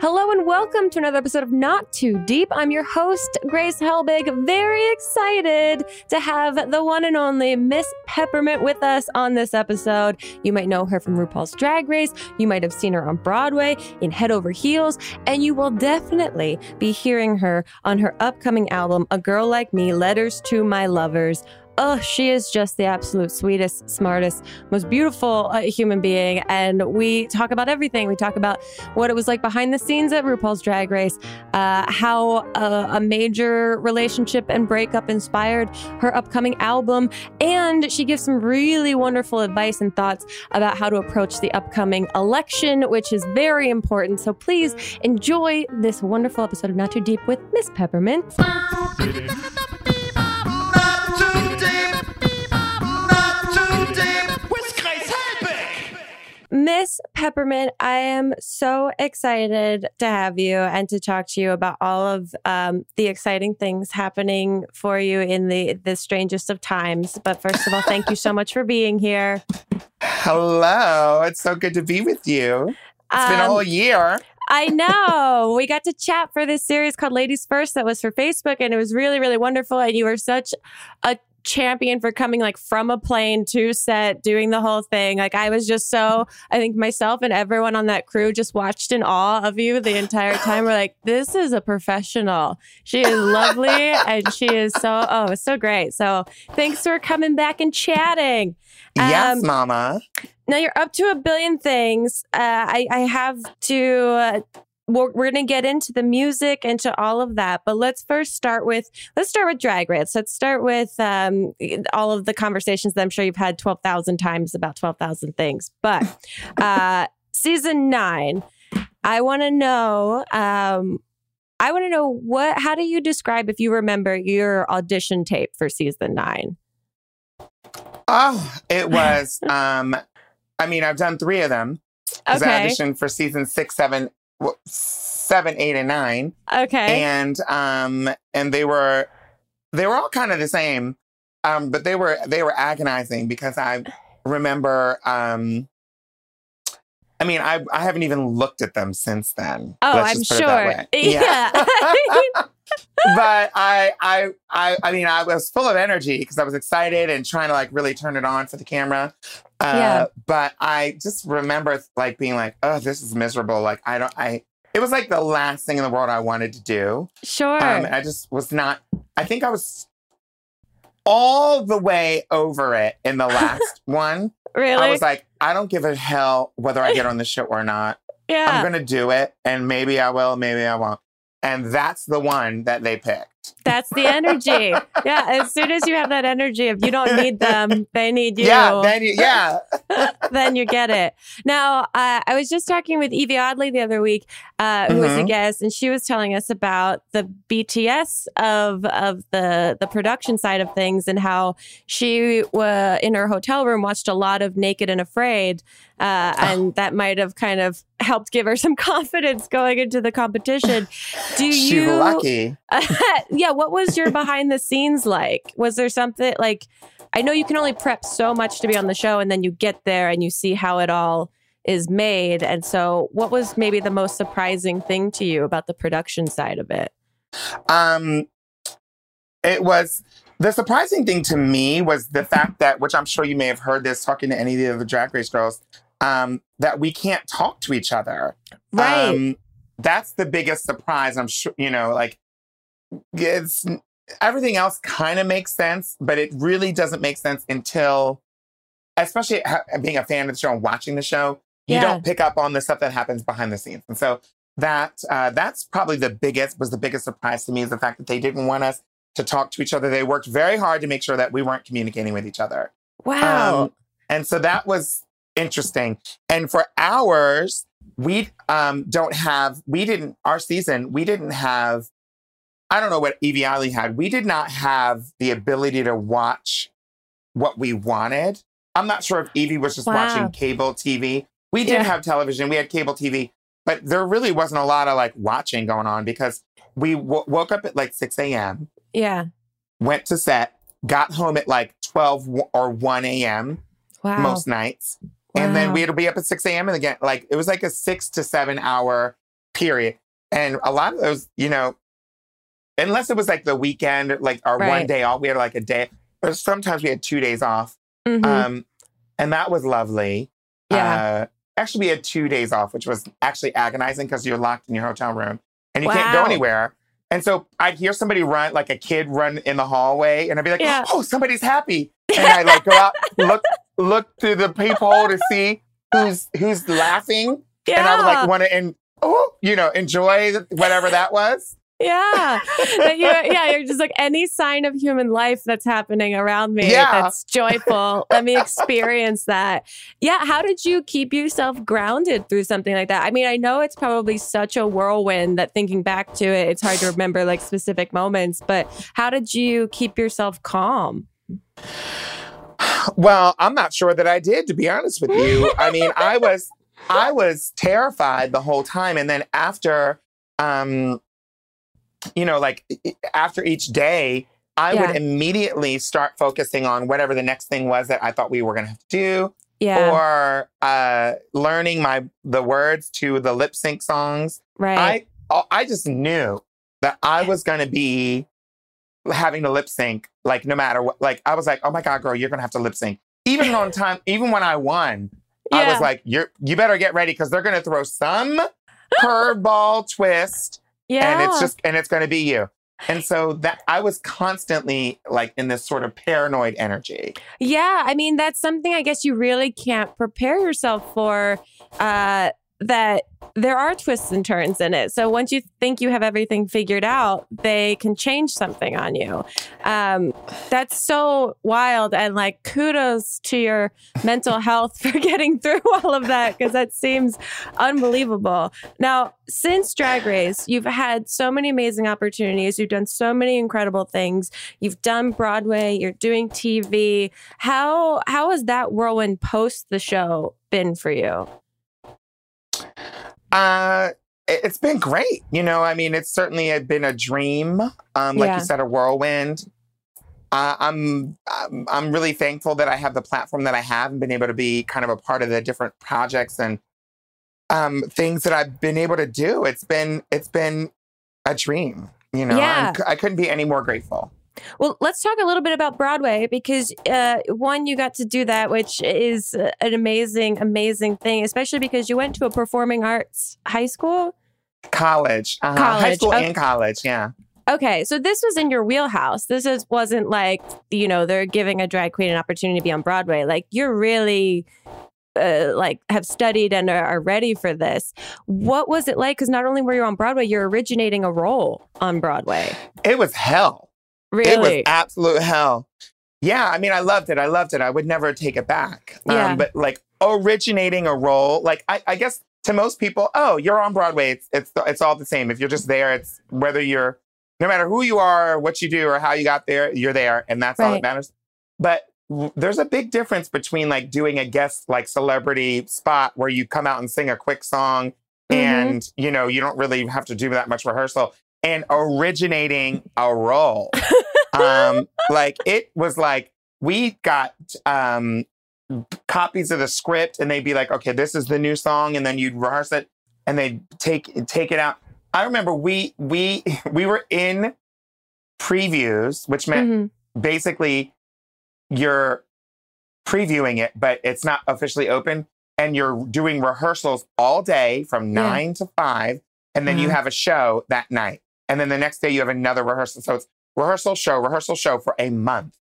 Hello and welcome to another episode of Not Too Deep. I'm your host, Grace Helbig. Very excited to have the one and only Miss Peppermint with us on this episode. You might know her from RuPaul's Drag Race. You might have seen her on Broadway in Head Over Heels. And you will definitely be hearing her on her upcoming album, A Girl Like Me, Letters to My Lovers. Oh, she is just the absolute sweetest, smartest, most beautiful human being. And we talk about everything. We talk about what it was like behind the scenes at RuPaul's Drag Race, how a major relationship and breakup inspired her upcoming album. And she gives some really wonderful advice and thoughts about how to approach the upcoming election, which is very important. So please enjoy this wonderful episode of Not Too Deep with Miss Peppermint. Miss Peppermint, I am so excited to have you and to talk to you about all of the exciting things happening for you in the strangest of times. But first of all, thank you so much for being here. Hello. It's so good to be with you. It's been a whole year. I know. We got to chat for this series called Ladies First that was for Facebook, and it was really, really wonderful. And you were such a champion for coming like from a plane to set, doing the whole thing. Like I was just so, I think myself and everyone on that crew just watched in awe of you the entire time. We're like, this is a professional. She is lovely and she is so, oh, it's so great. So thanks for coming back and chatting. Yes, mama. Now you're up to a billion things. I have to... We're going to get into the music and to all of that, but let's first start with, Drag Race. Let's start with all of the conversations that I'm sure you've had 12,000 times about 12,000 things, but season 9, I want to know, how do you describe, if you remember, your audition tape for season 9? Oh, it was, I mean, I've done 3 of them. Okay. I auditioned for seasons 7, 8, and 9. Okay. And they were all kind of the same, but they were agonizing because I remember. I mean, I haven't even looked at them since then. Oh, I'm sure. Yeah. But I mean, I was full of energy because I was excited and trying to like really turn it on for the camera. Yeah. But I just remember like being like, oh, this is miserable. Like, it was like the last thing in the world I wanted to do. Sure. I just was not, I think I was all the way over it in the last one. Really? I was like, I don't give a hell whether I get on the show or not. Yeah. I'm going to do it. And maybe I will, maybe I won't. And that's the one that they picked. That's the energy. Yeah. As soon as you have that energy, if you don't need them, they need you. Yeah. Then you get it. Now, I was just talking with Evie Oddly the other week, who was a guest, and she was telling us about the BTS of the production side of things and how she in her hotel room watched a lot of Naked and Afraid. And that might have kind of helped give her some confidence going into the competition. She's lucky. Yeah. What was your behind the scenes like? Was there something like, I know you can only prep so much to be on the show and then you get there and you see how it all is made. And so what was maybe the most surprising thing to you about the production side of it? It was... The surprising thing to me was the fact that, which I'm sure you may have heard this talking to any of the other Drag Race girls, that we can't talk to each other. Right. That's the biggest surprise. I'm sure, you know, like it's everything else kind of makes sense, but it really doesn't make sense until, especially being a fan of the show and watching the show, you don't pick up on the stuff that happens behind the scenes. And so that's probably was the biggest surprise to me, is the fact that they didn't want us to talk to each other. They worked very hard to make sure that we weren't communicating with each other. Wow. And so that was interesting. And for hours, our season, we didn't have, I don't know what Evie Alley had. We did not have the ability to watch what we wanted. I'm not sure if Evie was just watching cable TV. We did have television. We had cable TV, but there really wasn't a lot of like watching going on because we woke up at like 6 a.m. Yeah. Went to set, got home at like 12 or 1 a.m. Wow. Most nights. Wow. And then we had to be up at 6 a.m. and again, like it was like a 6 to 7 hour period. And a lot of those, you know, unless it was like the weekend, like our one day off, we had like a day, or sometimes we had 2 days off. Mm-hmm. And that was lovely. Yeah. Actually, we had 2 days off, which was actually agonizing because you're locked in your hotel room and you can't go anywhere. And so I'd hear somebody run, like a kid run in the hallway, and I'd be like, oh, somebody's happy. And I'd like go out, look through the peephole to see who's laughing. Yeah. And I would like want to, enjoy whatever that was. Yeah. You're just like, any sign of human life that's happening around me that's joyful, let me experience that. Yeah. How did you keep yourself grounded through something like that? I mean, I know it's probably such a whirlwind that thinking back to it, it's hard to remember like specific moments, but how did you keep yourself calm? Well, I'm not sure that I did, to be honest with you. I mean, I was terrified the whole time. And then after, after each day, I would immediately start focusing on whatever the next thing was that I thought we were going to have to do. Yeah. Or learning the words to the lip sync songs. Right. I just knew that I was going to be having to lip sync, like no matter what. Like I was like, oh my God, girl, you're going to have to lip sync. Even on time, even when I won, I was like, you better get ready because they're going to throw some curveball twist. Yeah. And it's going to be you. And so that I was constantly like in this sort of paranoid energy. Yeah. I mean, that's something I guess you really can't prepare yourself for, that there are twists and turns in it. So once you think you have everything figured out, they can change something on you. That's so wild. And like, kudos to your mental health for getting through all of that, because that seems unbelievable. Now, since Drag Race, you've had so many amazing opportunities. You've done so many incredible things. You've done Broadway. You're doing TV. How has that whirlwind post the show been for you? It's been great. You know, I mean, it's certainly been a dream. You said, a whirlwind. I'm really thankful that I have the platform that I have and been able to be kind of a part of the different projects and things that I've been able to do. It's been a dream, you know. Yeah. I couldn't be any more grateful. Well, let's talk a little bit about Broadway, because one, you got to do that, which is an amazing, amazing thing, especially because you went to a performing arts high school? College. Uh-huh. College. High school and college, yeah. Okay, so this was in your wheelhouse. This wasn't like, you know, they're giving a drag queen an opportunity to be on Broadway. Like, you're really... have studied and are ready for this. What was it like? Because not only were you on Broadway, you're originating a role on Broadway. It was hell. Really? It was absolute hell. Yeah, I mean, I loved it. I would never take it back. Yeah. But like originating a role, like I guess to most people, oh, you're on Broadway. It's all the same. If you're just there, it's whether you're, no matter who you are, what you do or how you got there, you're there. And that's all that matters. But there's a big difference between like doing a guest like celebrity spot where you come out and sing a quick song and, you know, you don't really have to do that much rehearsal. And originating a role. It was like, we got copies of the script and they'd be like, okay, this is the new song. And then you'd rehearse it and they'd take it out. I remember we were in previews, which meant basically you're previewing it, but it's not officially open. And you're doing rehearsals all day from 9 to 5. And then you have a show that night. And then the next day you have another rehearsal. So it's rehearsal, show for a month.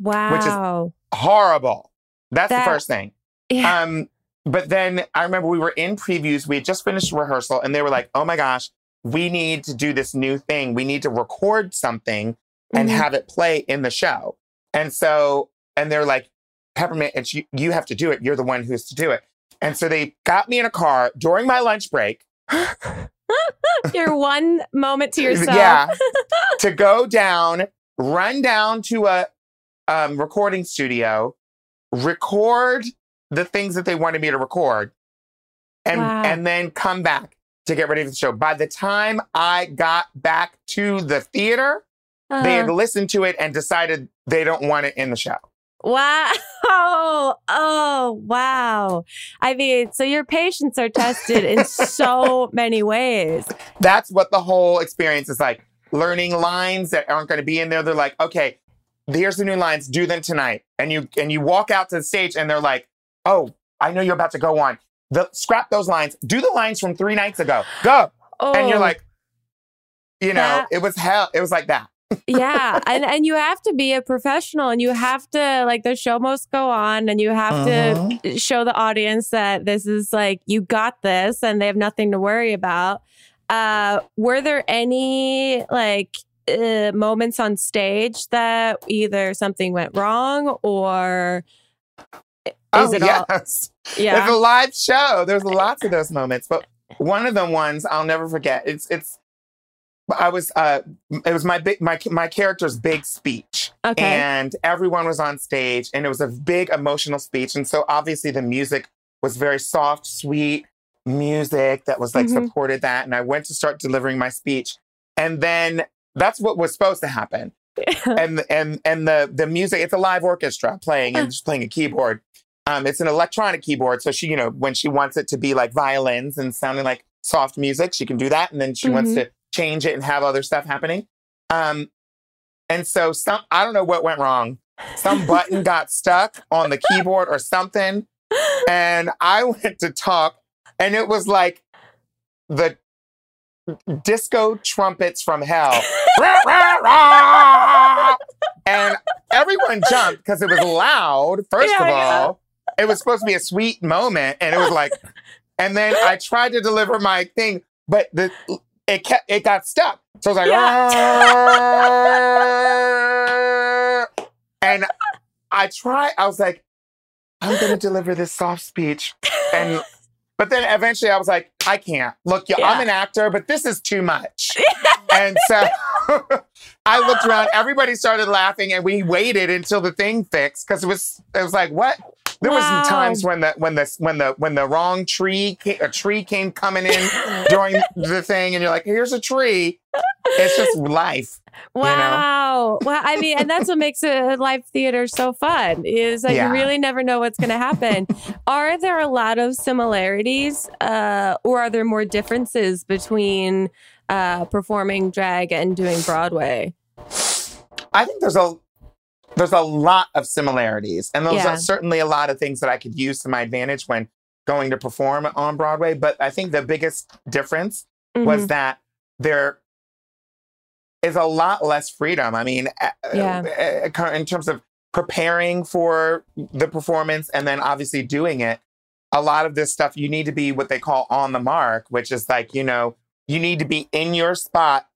Wow. Which is horrible. That's the first thing. Yeah. But then I remember we were in previews. We had just finished rehearsal and they were like, oh my gosh, we need to do this new thing. We need to record something and have it play in the show. And so, and they're like, Peppermint, it's you have to do it. You're the one who's to do it. And so they got me in a car during my lunch break. Your one moment to yourself. Yeah. To go down, run down to a recording studio, record the things that they wanted me to record, and then come back to get ready for the show. By the time I got back to the theater, they had listened to it and decided they don't want it in the show. Wow. Oh, wow. I mean, so your patients are tested in so many ways. That's what the whole experience is like. Learning lines that aren't going to be in there. They're like, okay, here's the new lines. Do them tonight. And you walk out to the stage and they're like, oh, I know you're about to go on. Scrap those lines. Do the lines from 3 nights ago. Go. Oh, and you're like, you know, it was hell. It was like that. Yeah. And you have to be a professional and you have to, like, the show must go on and you have to show the audience that this is like, you got this and they have nothing to worry about. Were there any like moments on stage that either something went wrong or... Yeah. It's a live show. There's lots of those moments. But one of the ones I'll never forget, it was my character's big speech. Okay. And everyone was on stage and it was a big emotional speech. And so obviously the music was very soft, sweet music that was like supported that. And I went to start delivering my speech. And then that's what was supposed to happen. and the music, it's a live orchestra playing and just playing a keyboard. It's an electronic keyboard. So she, you know, when she wants it to be like violins and sounding like soft music, she can do that. And then she wants to change it and have other stuff happening. And so I don't know what went wrong. Some button got stuck on the keyboard or something. And I went to talk and it was like the disco trumpets from hell. Rah, rah, rah! And everyone jumped because it was loud. First of all, it was supposed to be a sweet moment. And it was like, and then I tried to deliver my thing, but it got stuck. So I was like, and I was like, I'm going to deliver this soft speech. But then eventually I was like, I can't. Look, I'm an actor, but this is too much. And so I looked around, everybody started laughing and we waited until the thing fixed. Cause it was like, what? There was times when the wrong tree came coming in during the thing and you're like, here's a tree. It's just life. Wow. You know? Well, I mean, and that's what makes a live theater so fun is that you really never know what's going to happen. Are there a lot of similarities or are there more differences between performing drag and doing Broadway? I think there's a lot of similarities and those are certainly a lot of things that I could use to my advantage when going to perform on Broadway. But I think the biggest difference was that there is a lot less freedom. I mean, in terms of preparing for the performance and then obviously doing it, a lot of this stuff, you need to be what they call on the mark, which is like, you know, you need to be in your spot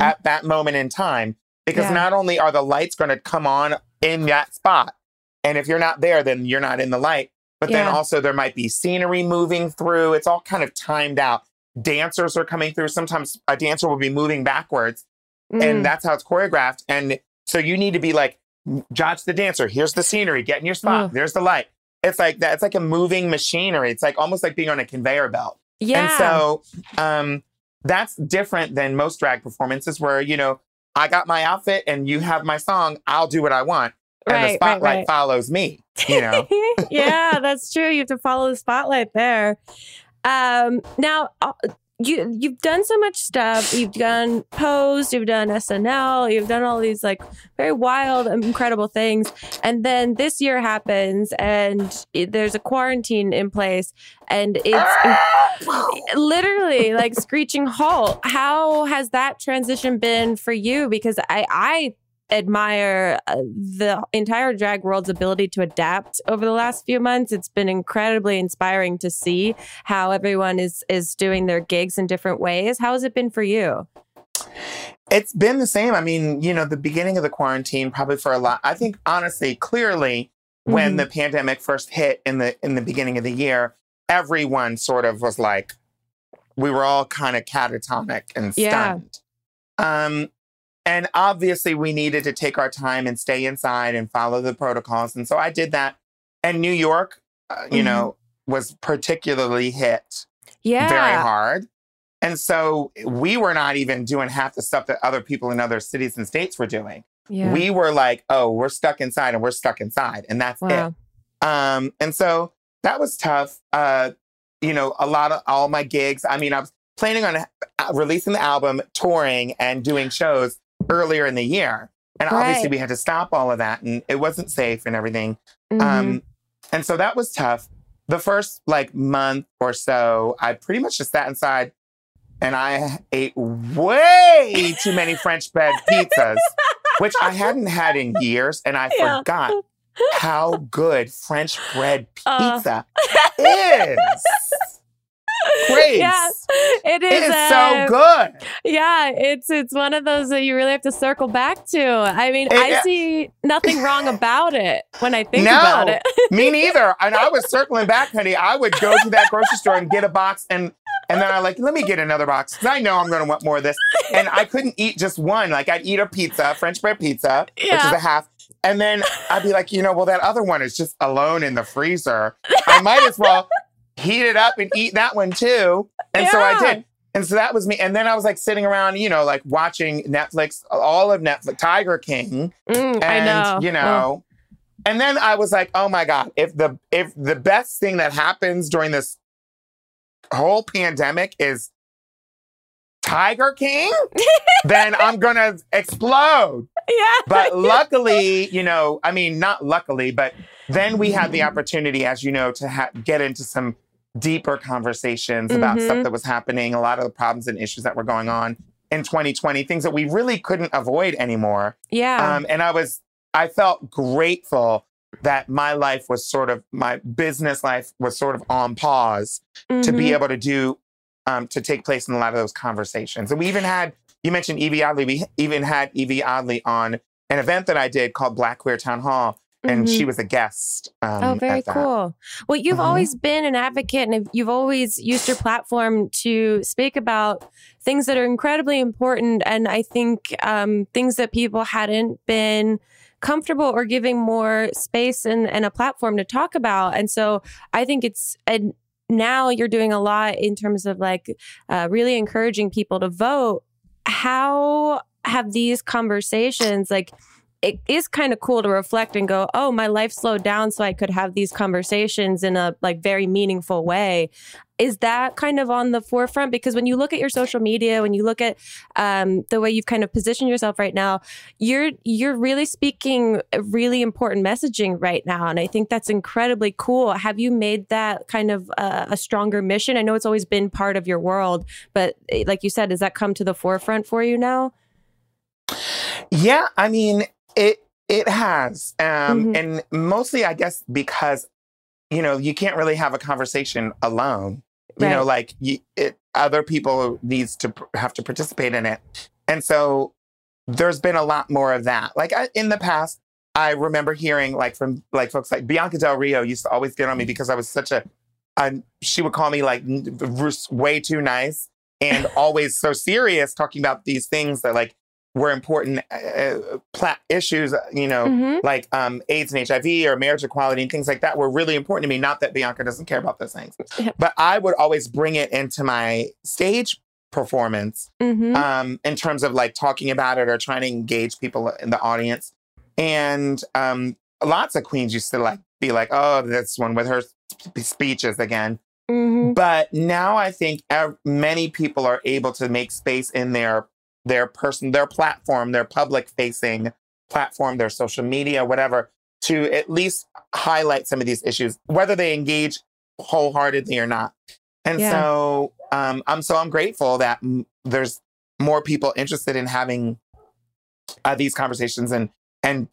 at that moment in time. Because not only are the lights going to come on in that spot, and if you're not there, then you're not in the light. But then also there might be scenery moving through. It's all kind of timed out. Dancers are coming through. Sometimes a dancer will be moving backwards. And that's how it's choreographed. And so you need to be like, judge the dancer. Here's the scenery. Get in your spot. There's the light. It's like that. It's like a moving machinery. It's like almost like being on a conveyor belt. Yeah. And so that's different than most drag performances where, you know, I got my outfit and you have my song. I'll do what I want. And the spotlight follows me, you know? Yeah, that's true. You have to follow the spotlight there. Now, you've done so much stuff. You've done Pose, you've done SNL, you've done all these like very wild, incredible things. And then this year happens and there's a quarantine in place and it's literally like screeching halt. How has that transition been for you? Because I admire the entire drag world's ability to adapt over the last few months. It's been incredibly inspiring to see how everyone is doing their gigs in different ways. How has it been for you? It's been the same. I mean, you know, the beginning of the quarantine probably for a lot. I think honestly, clearly, when the pandemic first hit in the beginning of the year, everyone sort of was like, we were all kind of catatonic and stunned. And obviously we needed to take our time and stay inside and follow the protocols. And so I did that. And New York, you know, was particularly hit very hard. And so we were not even doing half the stuff that other people in other cities and states were doing. Yeah. We were like, oh, we're stuck inside and we're stuck inside. And that's it. And so that was tough. You know, a lot of all my gigs. I mean, I was planning on releasing the album, touring and doing shows earlier in the year. And obviously we had to stop all of that and it wasn't safe and everything. Mm-hmm. And so that was tough. The first like month or so, I pretty much just sat inside and I ate way too many French bread pizzas, which I hadn't had in years. And I forgot how good French bread pizza is. Grace. Yeah, it is so good. Yeah, it's one of those that you really have to circle back to. I mean, I see nothing wrong about it when I think about it. Me neither. And I was circling back, honey. I would go to that grocery store and get a box and then I like, let me get another box because I know I'm going to want more of this. And I couldn't eat just one. Like I'd eat a pizza, French bread pizza, which is a half. And then I'd be like, you know, well, that other one is just alone in the freezer. I might as well heat it up and eat that one too. And so I did. And so that was me. And then I was like sitting around, you know, like watching Netflix, all of Netflix, Tiger King. And, you know, and then I was like, oh my God, if the best thing that happens during this whole pandemic is Tiger King, then I'm going to explode. Yeah. But luckily, you know, I mean, not luckily, but then we had the opportunity, as you know, to get into some deeper conversations about stuff that was happening, a lot of the problems and issues that were going on in 2020, things that we really couldn't avoid anymore. Yeah. And I felt grateful that my life was sort of, my business life was sort of on pause to be able to do, to take place in a lot of those conversations. And we even had, you mentioned Evie Oddly. We even had Evie Oddly on an event that I did called Black Queer Town Hall. And she was a guest. Oh, very cool. Well, you've always been an advocate and you've always used your platform to speak about things that are incredibly important. And I think things that people hadn't been comfortable or giving more space and a platform to talk about. And so I think now you're doing a lot in terms of like really encouraging people to vote. How have these conversations like... It is kind of cool to reflect and go, oh, my life slowed down so I could have these conversations in a like very meaningful way. Is that kind of on the forefront? Because when you look at your social media, when you look at the way you've kind of positioned yourself right now, you're really speaking really important messaging right now. And I think that's incredibly cool. Have you made that kind of a stronger mission? I know it's always been part of your world, but like you said, does that come to the forefront for you now? Yeah, I mean... It has. And mostly, I guess, because, you know, you can't really have a conversation alone, you know, like other people needs to have to participate in it. And so there's been a lot more of that. Like in the past, I remember hearing like from like folks like Bianca Del Rio used to always get on me because I was such she would call me like way too nice and always so serious talking about these things that like were important issues, you know, like AIDS and HIV or marriage equality and things like that were really important to me. Not that Bianca doesn't care about those things, but I would always bring it into my stage performance in terms of like talking about it or trying to engage people in the audience. And lots of queens used to like be like, oh, this one with her speeches again. But now I think many people are able to make space in their person, their platform, their public-facing platform, their social media, whatever, to at least highlight some of these issues, whether they engage wholeheartedly or not. And so I'm grateful that there's more people interested in having these conversations and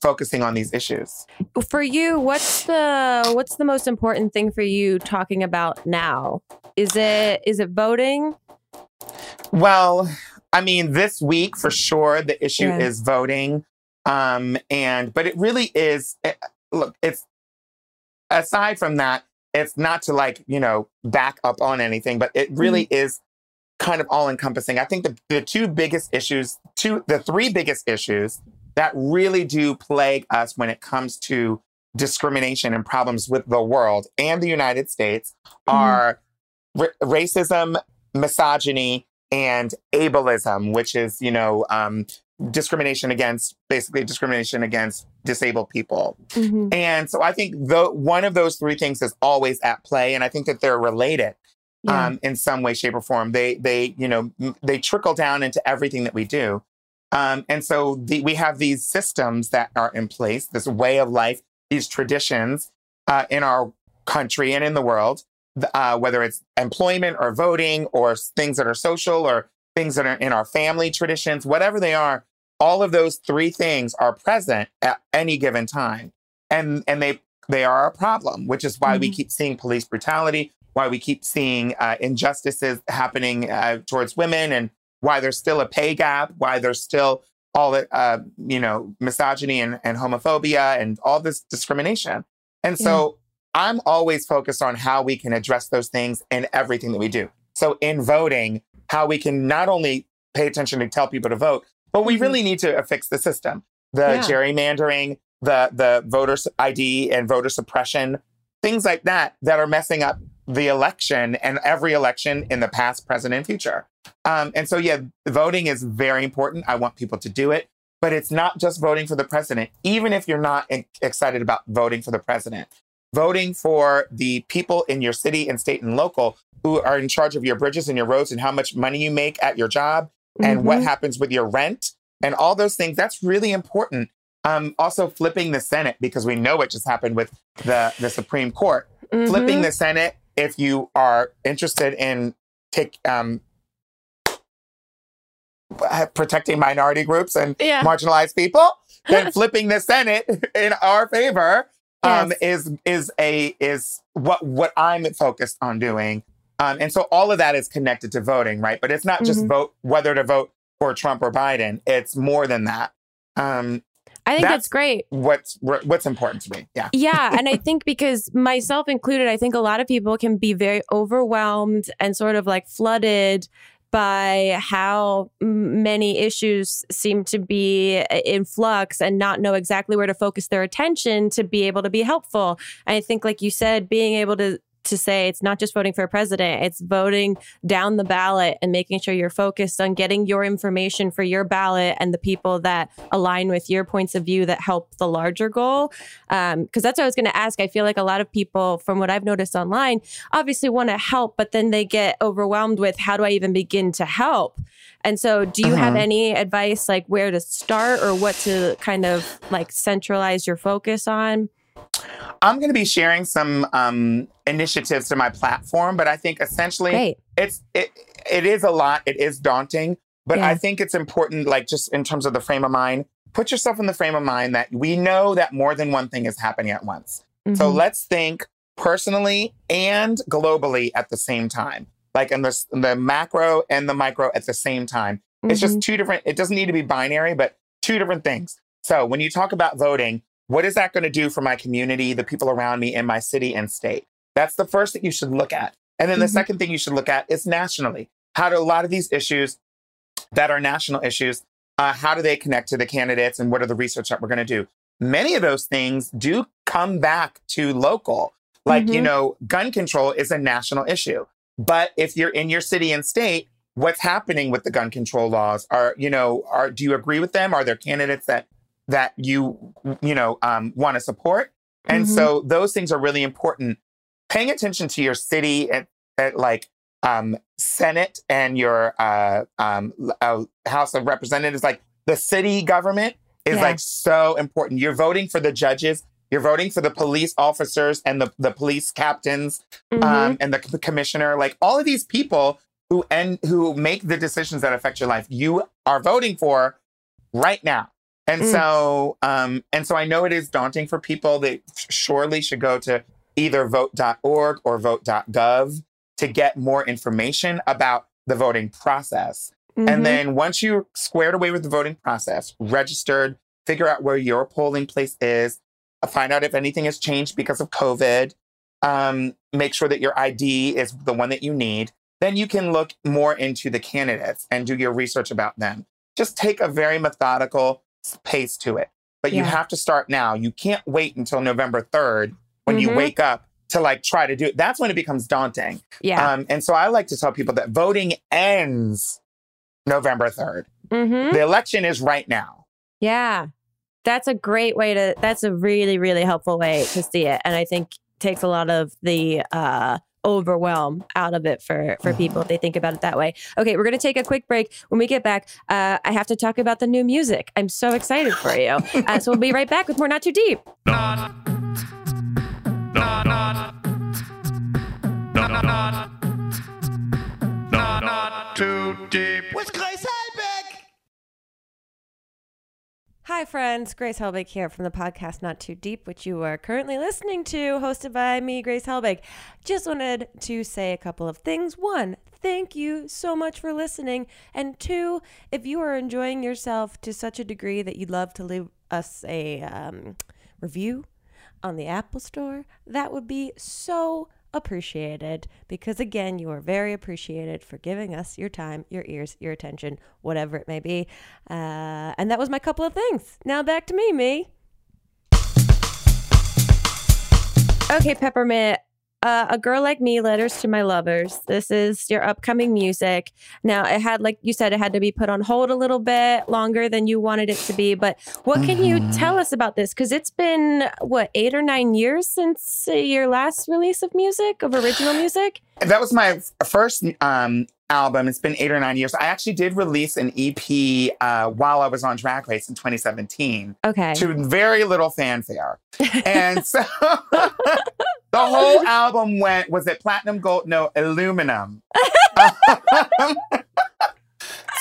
focusing on these issues. For you, what's the most important thing for you talking about now? Is it voting? Well, I mean, this week, for sure, the issue is voting. But it really is, it's aside from that, it's not to like, you know, back up on anything, but it really is kind of all encompassing. I think the three biggest issues that really do plague us when it comes to discrimination and problems with the world and the United States are racism, misogyny, and ableism, which is, you know, discrimination against, basically discrimination against disabled people. Mm-hmm. And so I think one of those three things is always at play. And I think that they're related in some way, shape or form. They trickle down into everything that we do. And so we have these systems that are in place, this way of life, these traditions in our country and in the world, whether it's employment or voting or things that are social or things that are in our family traditions, whatever they are, all of those three things are present at any given time. And they are a problem, which is why we keep seeing police brutality, why we keep seeing injustices happening towards women, and why there's still a pay gap, why there's still all the, misogyny and homophobia and all this discrimination. And so I'm always focused on how we can address those things in everything that we do. So in voting, how we can not only pay attention to tell people to vote, but we really need to fix the system, the gerrymandering, the voter ID and voter suppression, things like that, that are messing up the election and every election in the past, present, and future. And so, voting is very important. I want people to do it, but it's not just voting for the president. Even if you're not excited about voting for the president, voting for the people in your city and state and local who are in charge of your bridges and your roads and how much money you make at your job and what happens with your rent and all those things, that's really important. Also flipping the Senate, because we know what just happened with the Supreme Court. Mm-hmm. Flipping the Senate, if you are interested in protecting minority groups and marginalized people, then flipping the Senate in our favor is what I'm focused on doing. And so all of that is connected to voting, right? But it's not just whether to vote for Trump or Biden. It's more than that. I think that's great. What's important to me. Yeah. Yeah. And I think because myself included, I think a lot of people can be very overwhelmed and sort of like flooded by how many issues seem to be in flux and not know exactly where to focus their attention to be able to be helpful. And I think, like you said, being able to say it's not just voting for a president, it's voting down the ballot and making sure you're focused on getting your information for your ballot and the people that align with your points of view that help the larger goal. Because that's what I was going to ask. I feel like a lot of people, from what I've noticed online, obviously want to help, but then they get overwhelmed with, how do I even begin to help? And so do you have any advice, like where to start or what to kind of like centralize your focus on? I'm going to be sharing some initiatives to my platform, but I think essentially it is a lot. It is daunting, but I think it's important, like just in terms of the frame of mind, put yourself in the frame of mind that we know that more than one thing is happening at once. Mm-hmm. So let's think personally and globally at the same time, like in the macro and the micro at the same time. Mm-hmm. It's just two different, it doesn't need to be binary, but two different things. So when you talk about voting, what is that going to do for my community, the people around me in my city and state? That's the first thing you should look at. And then the second thing you should look at is nationally. How do a lot of these issues that are national issues, how do they connect to the candidates and what are the research that we're going to do? Many of those things do come back to local. Like, gun control is a national issue. But if you're in your city and state, what's happening with the gun control laws? Do you agree with them? Are there candidates that you want to support? And so those things are really important. Paying attention to your city at Senate and your House of Representatives, like the city government is like so important. You're voting for the judges, you're voting for the police officers and the police captains and the commissioner, like all of these people who make the decisions that affect your life, you are voting for right now. And so I know it is daunting for people. They surely should go to either vote.org or vote.gov to get more information about the voting process. Mm-hmm. And then once you're squared away with the voting process, registered, figure out where your polling place is, find out if anything has changed because of COVID, make sure that your ID is the one that you need, then you can look more into the candidates and do your research about them. Just take a very methodical pace to it. But you have to start now. You can't wait until November 3rd when you wake up to like try to do it. That's when it becomes daunting. And so I like to tell people that voting ends November 3rd. Mm-hmm. The election is right now. Yeah. That's a great way to, that's a really, really helpful way to see it. And I think takes a lot of the overwhelm out of it for people if they think about it that way. Okay, we're going to take a quick break. When we get back, I have to talk about the new music. I'm so excited for you. So we'll be right back with more Not Too Deep. Not Too Deep. With Grace Helbig. Hi, friends. Grace Helbig here from the podcast Not Too Deep, which you are currently listening to, hosted by me, Grace Helbig. Just wanted to say a couple of things. One, thank you so much for listening. And two, if you are enjoying yourself to such a degree that you'd love to leave us a review on the Apple Store, that would be so appreciated, because again, you are very appreciated for giving us your time, your ears, your attention, whatever it may be. And that was my couple of things. Now back to me. Okay, Peppermint. A Girl Like Me, Letters to My Lovers. This is your upcoming music. Now, it had, like you said, it had to be put on hold a little bit longer than you wanted it to be. But what can you tell us about this? Because it's been, 8 or 9 years since your last release of music, of original music? That was my first album. It's been 8 or 9 years. I actually did release an EP while I was on Drag Race in 2017. Okay. To very little fanfare. And so... The whole album was it platinum, gold, no, aluminum.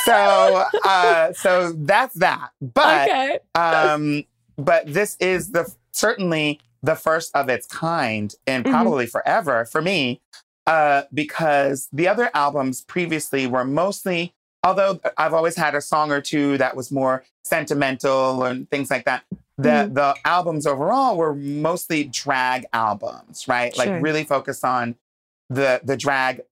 So that's that. But, okay. But this is certainly the first of its kind, and probably forever for me, because the other albums previously were mostly, although I've always had a song or two that was more sentimental and things like that. The albums overall were mostly drag albums, right? Sure. Like really focused on the drag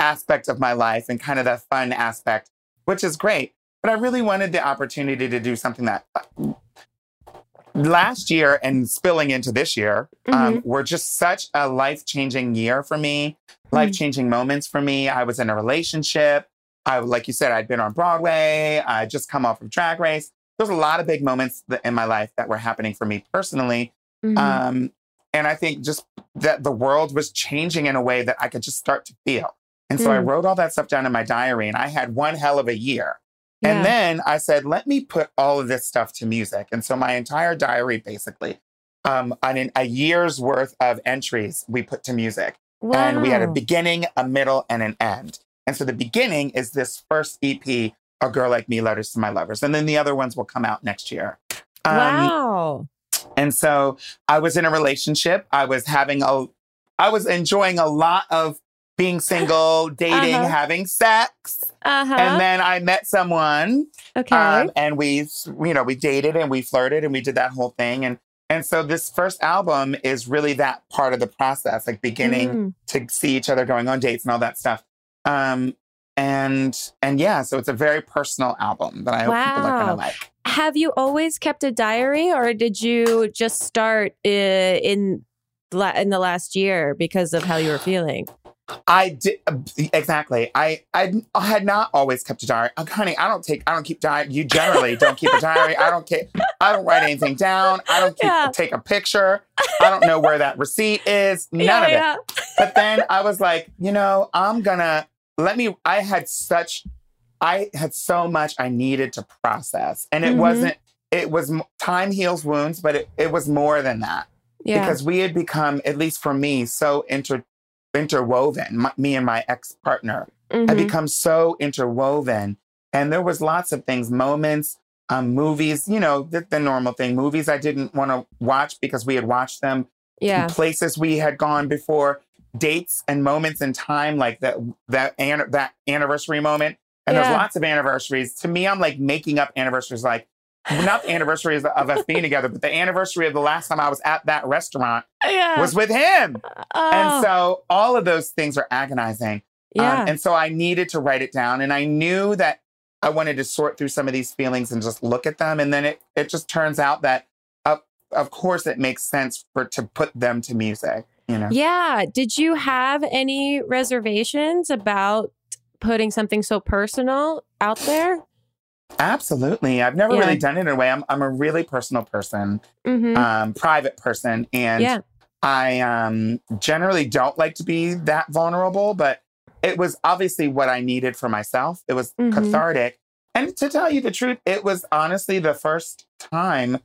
aspect of my life and kind of that fun aspect, which is great. But I really wanted the opportunity to do something that last year and spilling into this year were just such a life-changing year for me, life-changing moments for me. I was in a relationship. Like you said, I'd been on Broadway. I'd just come off of Drag Race. There's a lot of big moments in my life that were happening for me personally. And I think just that the world was changing in a way that I could just start to feel. And so I wrote all that stuff down in my diary, and I had one hell of a year. Yeah. And then I said, let me put all of this stuff to music. And so my entire diary, basically, on a year's worth of entries, we put to music. Wow. And we had a beginning, a middle, and an end. And so the beginning is this first EP, A Girl Like Me, Letters to My Lovers. And then the other ones will come out next year. Wow. And so I was in a relationship. I was enjoying a lot of being single, dating, having sex. And then I met someone. Okay. And we dated and we flirted and we did that whole thing. And so this first album is really that part of the process, like beginning to see each other, going on dates and all that stuff. And yeah, so it's a very personal album that I hope people are going to like. Have you always kept a diary, or did you just start in the last year because of how you were feeling? I did. Exactly. I had not always kept a diary. Oh, honey, I don't keep diary. You generally don't keep a diary. I don't write anything down. I don't take a picture. I don't know where that receipt is. None of it. But then I was like, I'm going to, I had so much I needed to process. And it was time heals wounds, but it was more than that. Yeah. Because we had become, at least for me, so interwoven. Me and my ex-partner had become so interwoven. And there was lots of things, moments, movies, the normal thing. Movies I didn't want to watch because we had watched them. Yeah. Places we had gone before. Dates and moments in time, like that anniversary moment. And there's lots of anniversaries. To me, I'm like making up anniversaries, like not the anniversaries of us being together, but the anniversary of the last time I was at that restaurant was with him. Oh. And so all of those things are agonizing. Yeah. And so I needed to write it down. And I knew that I wanted to sort through some of these feelings and just look at them. And then it just turns out that, of course, it makes sense to put them to music. Yeah. Did you have any reservations about putting something so personal out there? Absolutely. I've never really done it in a way. I'm a really personal person, private person. And I generally don't like to be that vulnerable, but it was obviously what I needed for myself. It was cathartic. And to tell you the truth, it was honestly the first time,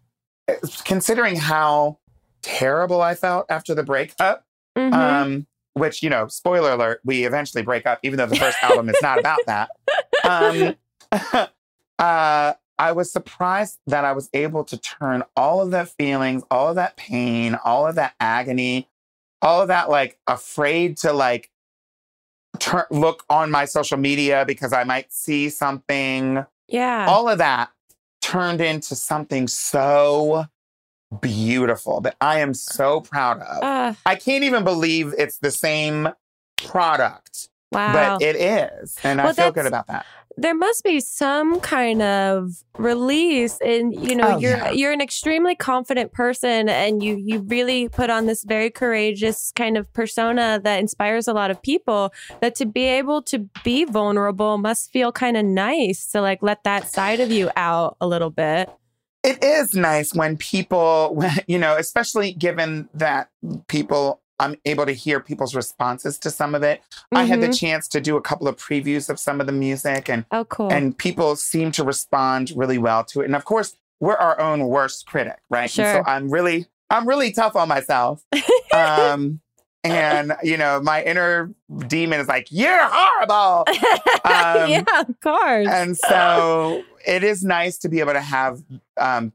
considering how terrible I felt after the breakup, which, you know, spoiler alert, we eventually break up, even though the first album is not about that. I was surprised that I was able to turn all of that feelings, all of that pain, all of that agony, all of that, like, afraid to, like, look on my social media because I might see something. Yeah. All of that turned into something so beautiful that I am so proud of. I can't even believe it's the same product. Wow. But it is. And I feel good about that. There must be some kind of release, and you know, you're an extremely confident person, and you really put on this very courageous kind of persona that inspires a lot of people. That to be able to be vulnerable must feel kind of nice to, like, let that side of you out a little bit. It is nice when people, you know, especially given that people, I'm able to hear people's responses to some of it. I had the chance to do a couple of previews of some of the music, and and people seem to respond really well to it. And of course, we're our own worst critic, right? Sure. And so I'm really tough on myself. And, you know, my inner demon is like, you're horrible. Yeah, of course. And so it is nice to be able to have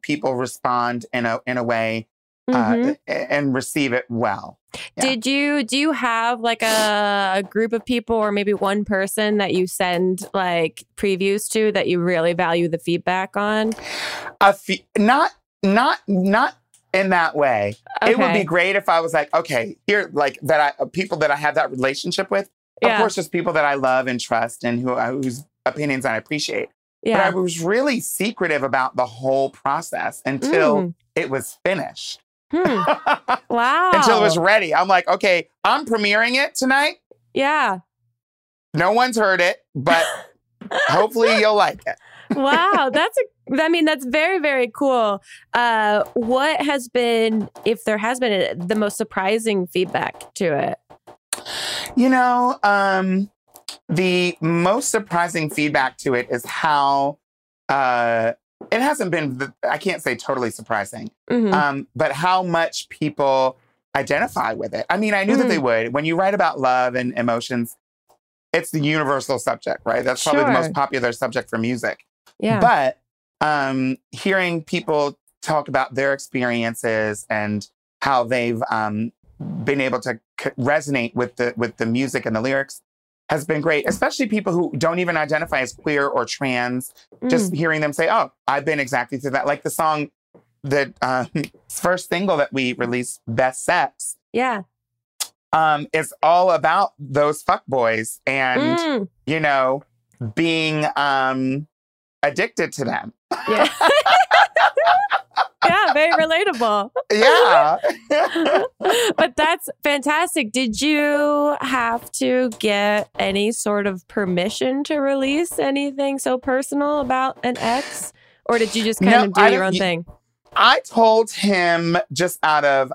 people respond in a way and receive it well. Yeah. Do you have, like, a group of people, or maybe one person that you send, like, previews to that you really value the feedback on? Not in that way. Okay. It would be great if I was like, okay, here, like, that I people that I have that relationship with. Of course, just people that I love and trust and whose opinions I appreciate. Yeah. But I was really secretive about the whole process until it was finished. Wow. Until it was ready. I'm like, okay, I'm premiering it tonight. Yeah. No one's heard it, but hopefully you'll like it. Wow. That's very, very cool. What has been, if there has been, the most surprising feedback to it? You know, the most surprising feedback to it is how, it hasn't been, I can't say totally surprising, but how much people identify with it. I mean, I knew that they would. When you write about love and emotions, it's the universal subject, right? That's probably the most popular subject for music. Yeah. But hearing people talk about their experiences and how they've been able to resonate with the music and the lyrics has been great, especially people who don't even identify as queer or trans. Just hearing them say, oh, I've been exactly through that. Like the song, the first single that we released, Best Sex. Yeah. It's all about those fuckboys and, you know, being addicted to them. Yeah. Yeah, very relatable. Yeah. But that's fantastic. Did you have to get any sort of permission to release anything so personal about an ex? Or did you just kind of do your own thing? I told him just out of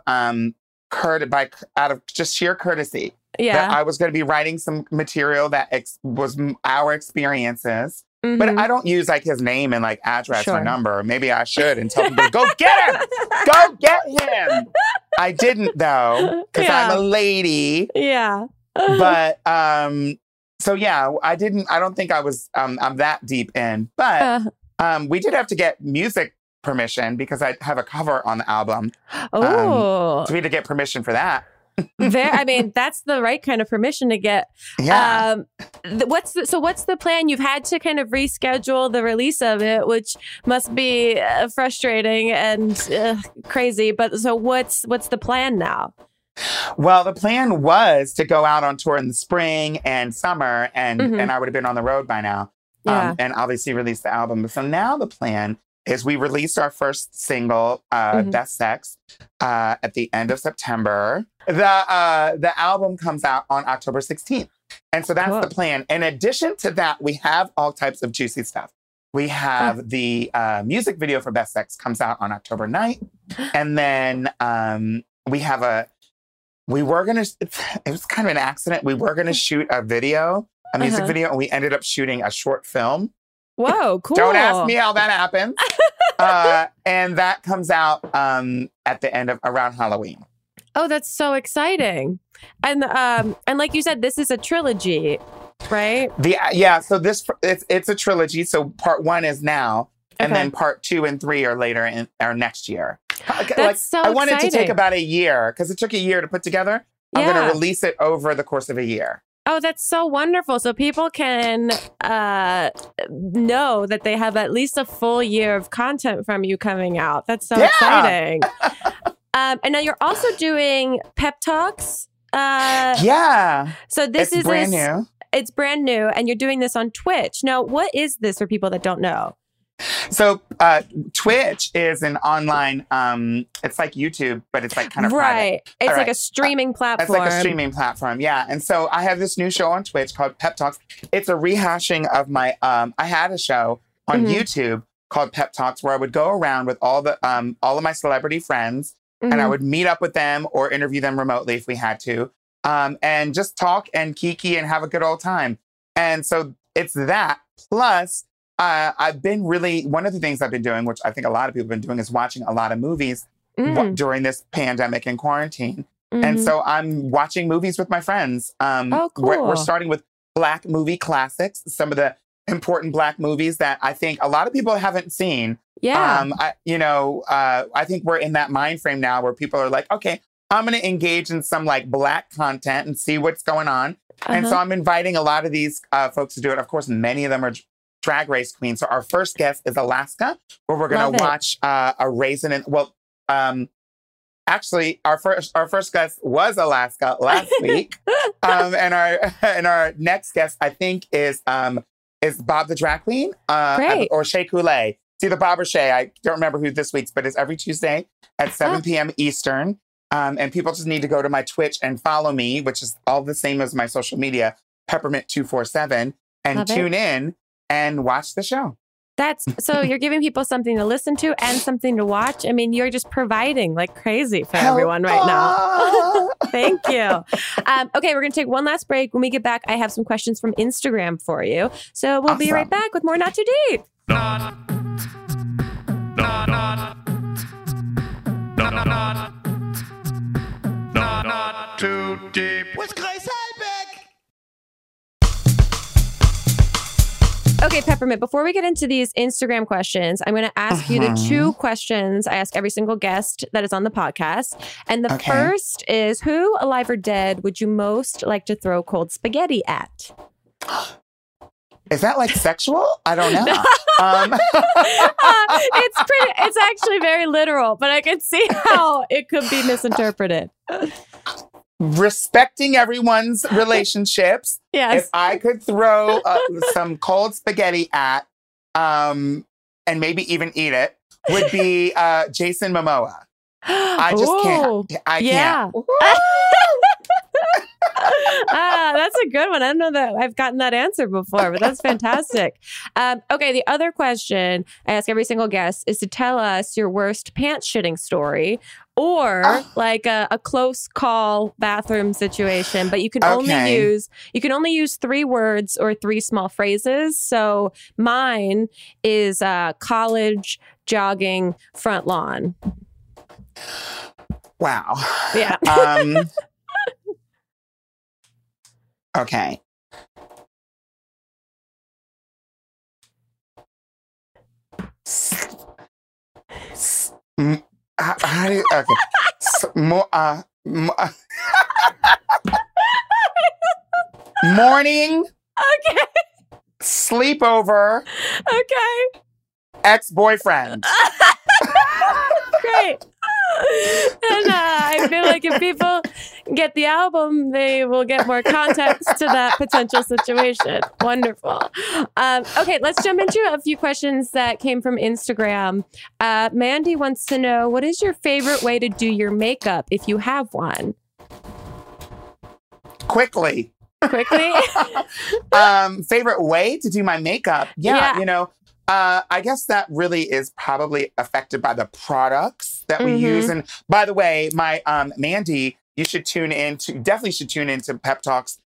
just sheer courtesy that I was going to be writing some material that was our experiences. But I don't use, like, his name and, like, address or number. Maybe I should, and tell people, go get him! Go get him! I didn't, though, because I'm a lady. Yeah. But, so, yeah, I don't think I was, I'm that deep in. But we did have to get music permission because I have a cover on the album. Oh. So we had to get permission for that. I mean, that's the right kind of permission to get. Yeah. What's the plan? You've had to kind of reschedule the release of it, which must be frustrating and crazy. But so what's the plan now? Well, the plan was to go out on tour in the spring and summer, and I would have been on the road by now, and obviously release the album. So now the plan is we released our first single, Best Sex, at the end of September. The album comes out on October 16th. And so that's the plan. In addition to that, we have all types of juicy stuff. We have the music video for Best Sex comes out on October 9th. And then we have a, we were going to, it was kind of an accident. We were going to shoot a video, a music video, and we ended up shooting a short film. Whoa, cool. Don't ask me how that happened. And that comes out at the end of, around Halloween. Oh, that's so exciting. And like you said, this is a trilogy, right? Yeah. So this, it's a trilogy. So part one is now, and then part two and three are later in, or next year. That's like, so I wanted to take about a year because it took a year to put together. I'm going to release it over the course of a year. Oh, that's so wonderful. So people can know that they have at least a full year of content from you coming out. That's so exciting. And now you're also doing Pep Talks. Yeah. So this is brand new. It's brand new. And you're doing this on Twitch. Now, what is this for people that don't know? So Twitch is an online, it's like YouTube, but it's like kind of private. It's like a streaming platform. It's like a streaming platform, yeah. And so I have this new show on Twitch called Pep Talks. It's a rehashing of my, I had a show on YouTube called Pep Talks where I would go around with all the all of my celebrity friends and I would meet up with them or interview them remotely if we had to and just talk and kiki and have a good old time. And so it's that plus... I've been really, one of the things I've been doing, which I think a lot of people have been doing, is watching a lot of movies during this pandemic and quarantine. And so I'm watching movies with my friends. Oh, cool. We're starting with Black movie classics, some of the important Black movies that I think a lot of people haven't seen. Yeah. I think we're in that mind frame now where people are like, okay, I'm going to engage in some like Black content and see what's going on. And so I'm inviting a lot of these folks to do it. Of course, many of them are Drag Race Queen. So our first guest is Alaska, where we're going to watch A Raisin in... Well, actually, our first guest was Alaska last week. And our next guest, I think, is Bob the Drag Queen or Shea Coulee. It's either Bob or Shea. I don't remember who this week's, but it's every Tuesday at 7 p.m. Eastern. And people just need to go to my Twitch and follow me, which is all the same as my social media, Peppermint247, and tune in. And watch the show. So you're giving people something to listen to and something to watch. I mean, you're just providing like crazy for everyone right now. Thank you. Okay, we're going to take one last break. When we get back, I have some questions from Instagram for you. So we'll be right back with more Not Too Deep. Not Too Deep. What's Grace? Okay, Peppermint, before we get into these Instagram questions, I'm going to ask you the two questions I ask every single guest that is on the podcast. And the first is, who, alive or dead, would you most like to throw cold spaghetti at? Is that like sexual? I don't know. It's actually very literal, but I can see how it could be misinterpreted. Respecting everyone's relationships. Yes. If I could throw some cold spaghetti at, and maybe even eat it, would be Jason Momoa. I just can't. I can't. That's a good one. I don't know that I've gotten that answer before, but that's fantastic. Okay, the other question I ask every single guest is to tell us your worst pants shitting story or like a close call bathroom situation. But you can only use three words or three small phrases. So mine is college, jogging, front lawn. Wow. Yeah. Okay. How do you, okay. Morning. Okay. Sleepover. Okay. Ex-boyfriend. Great. And I feel like if people get the album, they will get more context to that potential situation. Wonderful. Okay, let's jump into a few questions that came from Instagram. Mandy wants to know, what is your favorite way to do your makeup if you have one? Quickly. quickly. Favorite way to do my makeup? Yeah. You know, I guess that really is probably affected by the products that we use. And by the way, my Mandy, you should tune in to, definitely should tune into Pep Talks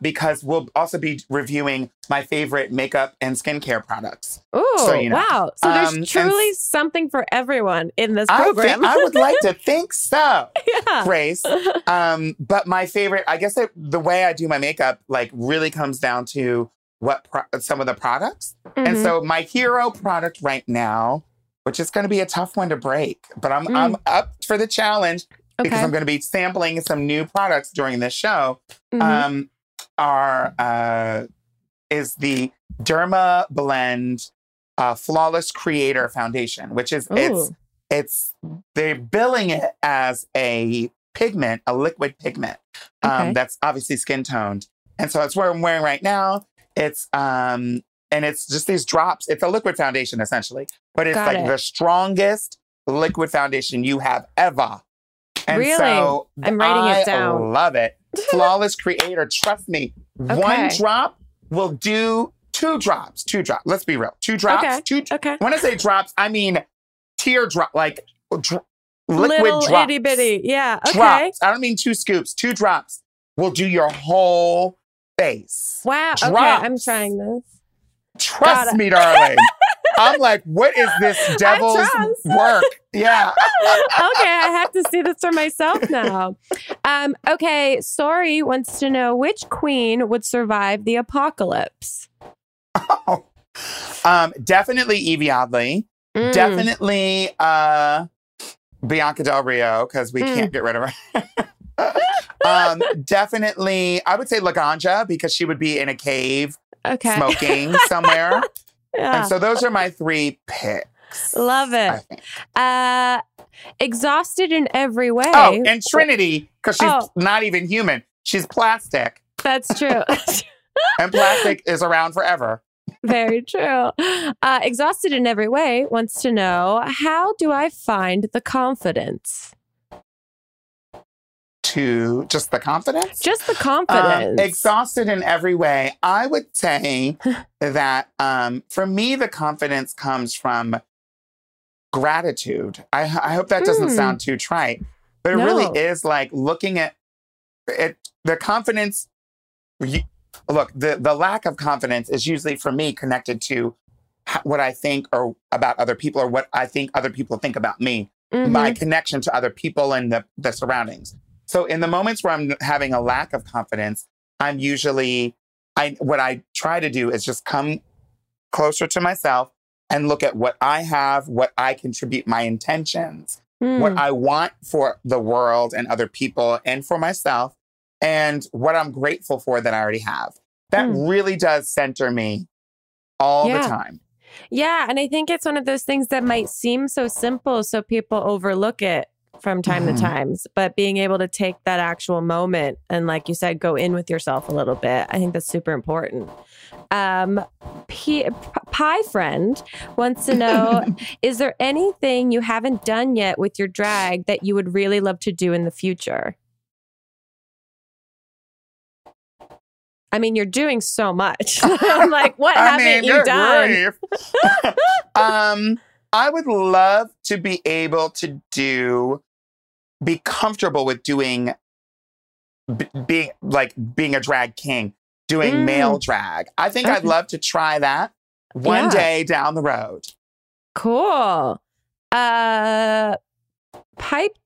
because we'll also be reviewing my favorite makeup and skincare products. Oh, so, you know, wow. So there's truly something for everyone in this program. I would like to think so, yeah. Grace. But my favorite, I guess the way I do my makeup like really comes down to what some of the products. And so my hero product right now, which is going to be a tough one to break, but I'm up for the challenge. Okay. Because I'm going to be sampling some new products during this show, is the Derma Blend Flawless Creator Foundation, which is it's they're billing it as a pigment, a liquid pigment that's obviously skin toned, and so that's what I'm wearing right now. It's and it's just these drops. It's a liquid foundation essentially, but it's the strongest liquid foundation you have ever. And really? So I'm writing it down. I love it. Flawless Creator. Trust me. Okay. One drop will do two drops. Let's be real. Two drops. Okay. When I say drops, I mean teardrop, like liquid little drops. Little itty bitty. Yeah. Okay. Drops. I don't mean two scoops. Two drops will do your whole face. Wow. Drops. Okay. I'm trying this. Trust me, darling. I'm like, what is this devil's work? Yeah. Okay, I have to see this for myself now. Okay, Sori wants to know which queen would survive the apocalypse. Oh, definitely Evie Oddly. Definitely Bianca Del Rio, because we can't get rid of her. Definitely, I would say Laganja, because she would be in a cave smoking somewhere. Yeah. And so those are my three picks. Love it. Exhausted in every way. Oh, and Trinity, because she's not even human. She's plastic. That's true. And plastic is around forever. Very true. Exhausted in every way wants to know, how do I find the confidence? Just the confidence. Exhausted in every way. I would say that for me, the confidence comes from gratitude. I hope that doesn't sound too trite, but it really is like looking at it. The confidence. The lack of confidence is usually for me connected to what I think or about other people or what I think other people think about me. My connection to other people and the surroundings. So in the moments where I'm having a lack of confidence, I'm usually, what I try to do is just come closer to myself and look at what I have, what I contribute, my intentions, what I want for the world and other people and for myself, and what I'm grateful for that I already have. That really does center me all the time. Yeah, and I think it's one of those things that might seem so simple, so people overlook it from time to time, but being able to take that actual moment and, like you said, go in with yourself a little bit. I think that's super important. Pie Friend wants to know, is there anything you haven't done yet with your drag that you would really love to do in the future? I mean, you're doing so much. I'm like, what haven't you done? I would love to be able to be comfortable with doing, being a drag king, doing male drag. I think I'd love to try that one day down the road. Cool. Pipe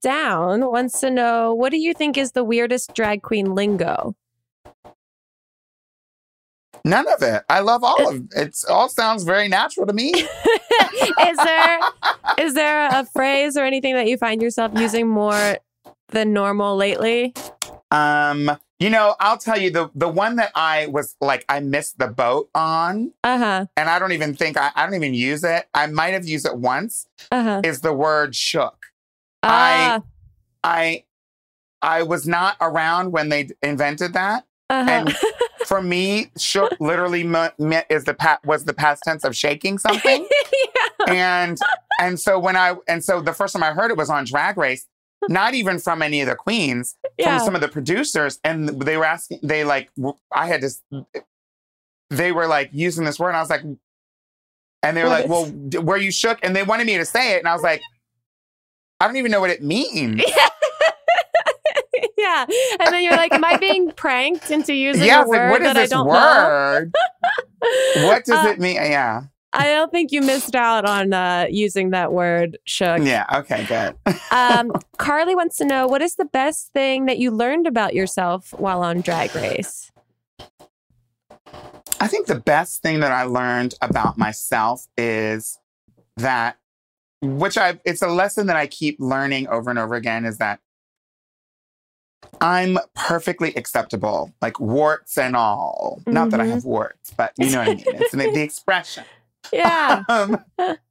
Down wants to know, what do you think is the weirdest drag queen lingo? None of it. I love all of it. It all sounds very natural to me. Is there a phrase or anything that you find yourself using more than normal lately? You know, I'll tell you the one that I was like, I missed the boat on. And I don't even think I don't even use it. I might have used it once. Is the word shook. I was not around when they invented that. And for me, shook literally meant was the past tense of shaking something. And so the first time I heard it was on Drag Race, Not even from any of the queens, from some of the producers. And they were asking, they like, I had just, they were like using this word. And I was like, and they were like, well, were you shook? And they wanted me to say it. And I was like, I don't even know what it means. Yeah. Yeah. And then you're like, am I being pranked into using a word like, what is that this I don't word? Know? What does it mean? Yeah. I don't think you missed out on using that word, shook. Yeah. Okay, good. Carly wants to know, what is the best thing that you learned about yourself while on Drag Race? I think the best thing that I learned about myself is that, it's a lesson that I keep learning over and over again, is that I'm perfectly acceptable, like warts and all. Mm-hmm. Not that I have warts, but you know what I mean. It's the expression. Yeah.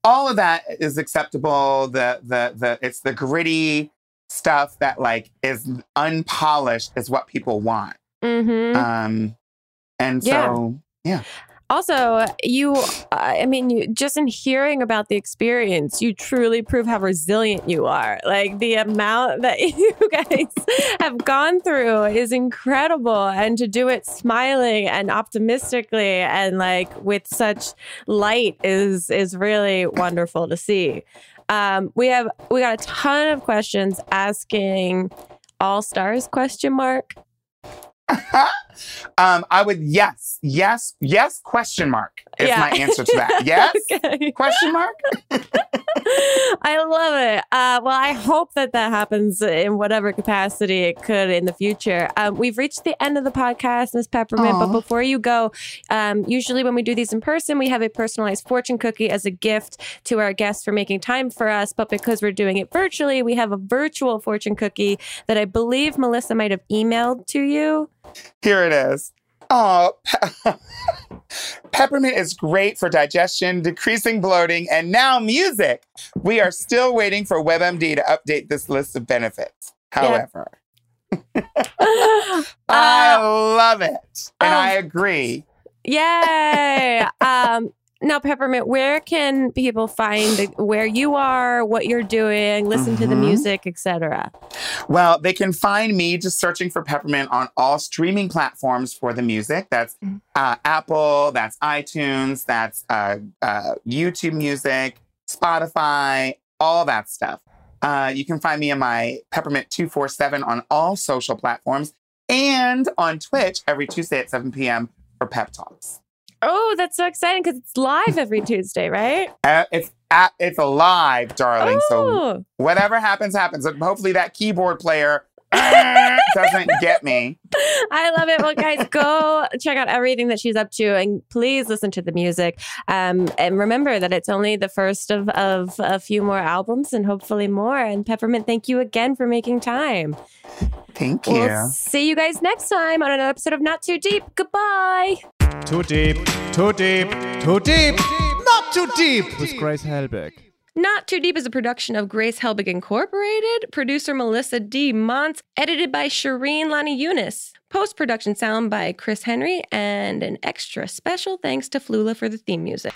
All of that is acceptable. It's the gritty stuff that like is unpolished is what people want. Mm-hmm. And so, yeah. Also, you just in hearing about the experience, you truly prove how resilient you are. Like the amount that you guys have gone through is incredible. And to do it smiling and optimistically and like with such light is really wonderful to see. We got a ton of questions asking all stars ? Yes, question mark is my answer to that. Yes, okay. Question mark. I love it. Well, I hope that happens in whatever capacity it could in the future. We've reached the end of the podcast, Miss Peppermint, but before you go, usually when we do these in person, we have a personalized fortune cookie as a gift to our guests for making time for us. But because we're doing it virtually, we have a virtual fortune cookie that I believe Melissa might have emailed to you. Here it is. Oh, peppermint is great for digestion, decreasing bloating, and now music. We are still waiting for WebMD to update this list of benefits. However, I love it. And I agree. Yay. Now, Peppermint, where can people find where you are, what you're doing, listen to the music, etc.? Well, they can find me just searching for Peppermint on all streaming platforms for the music. That's Apple, that's iTunes, that's YouTube Music, Spotify, all that stuff. You can find me in my Peppermint247 on all social platforms and on Twitch every Tuesday at 7 p.m. for Pep Talks. Oh, that's so exciting because it's live every Tuesday, right? It's live, darling. Oh. So whatever happens, happens. And hopefully that keyboard player doesn't get me. I love it. Well, guys, go check out everything that she's up to and please listen to the music. And remember that it's only the first of a few more albums and hopefully more. And Peppermint, thank you again for making time. Thank you. We'll see you guys next time on another episode of Not Too Deep. Goodbye. Too deep, too deep, too deep, not too deep with Grace Helbig. Not Too Deep is a production of Grace Helbig Incorporated, producer Melissa D. Montz, edited by Shireen Lani Yunus, post-production sound by Chris Henry, and an extra special thanks to Flula for the theme music.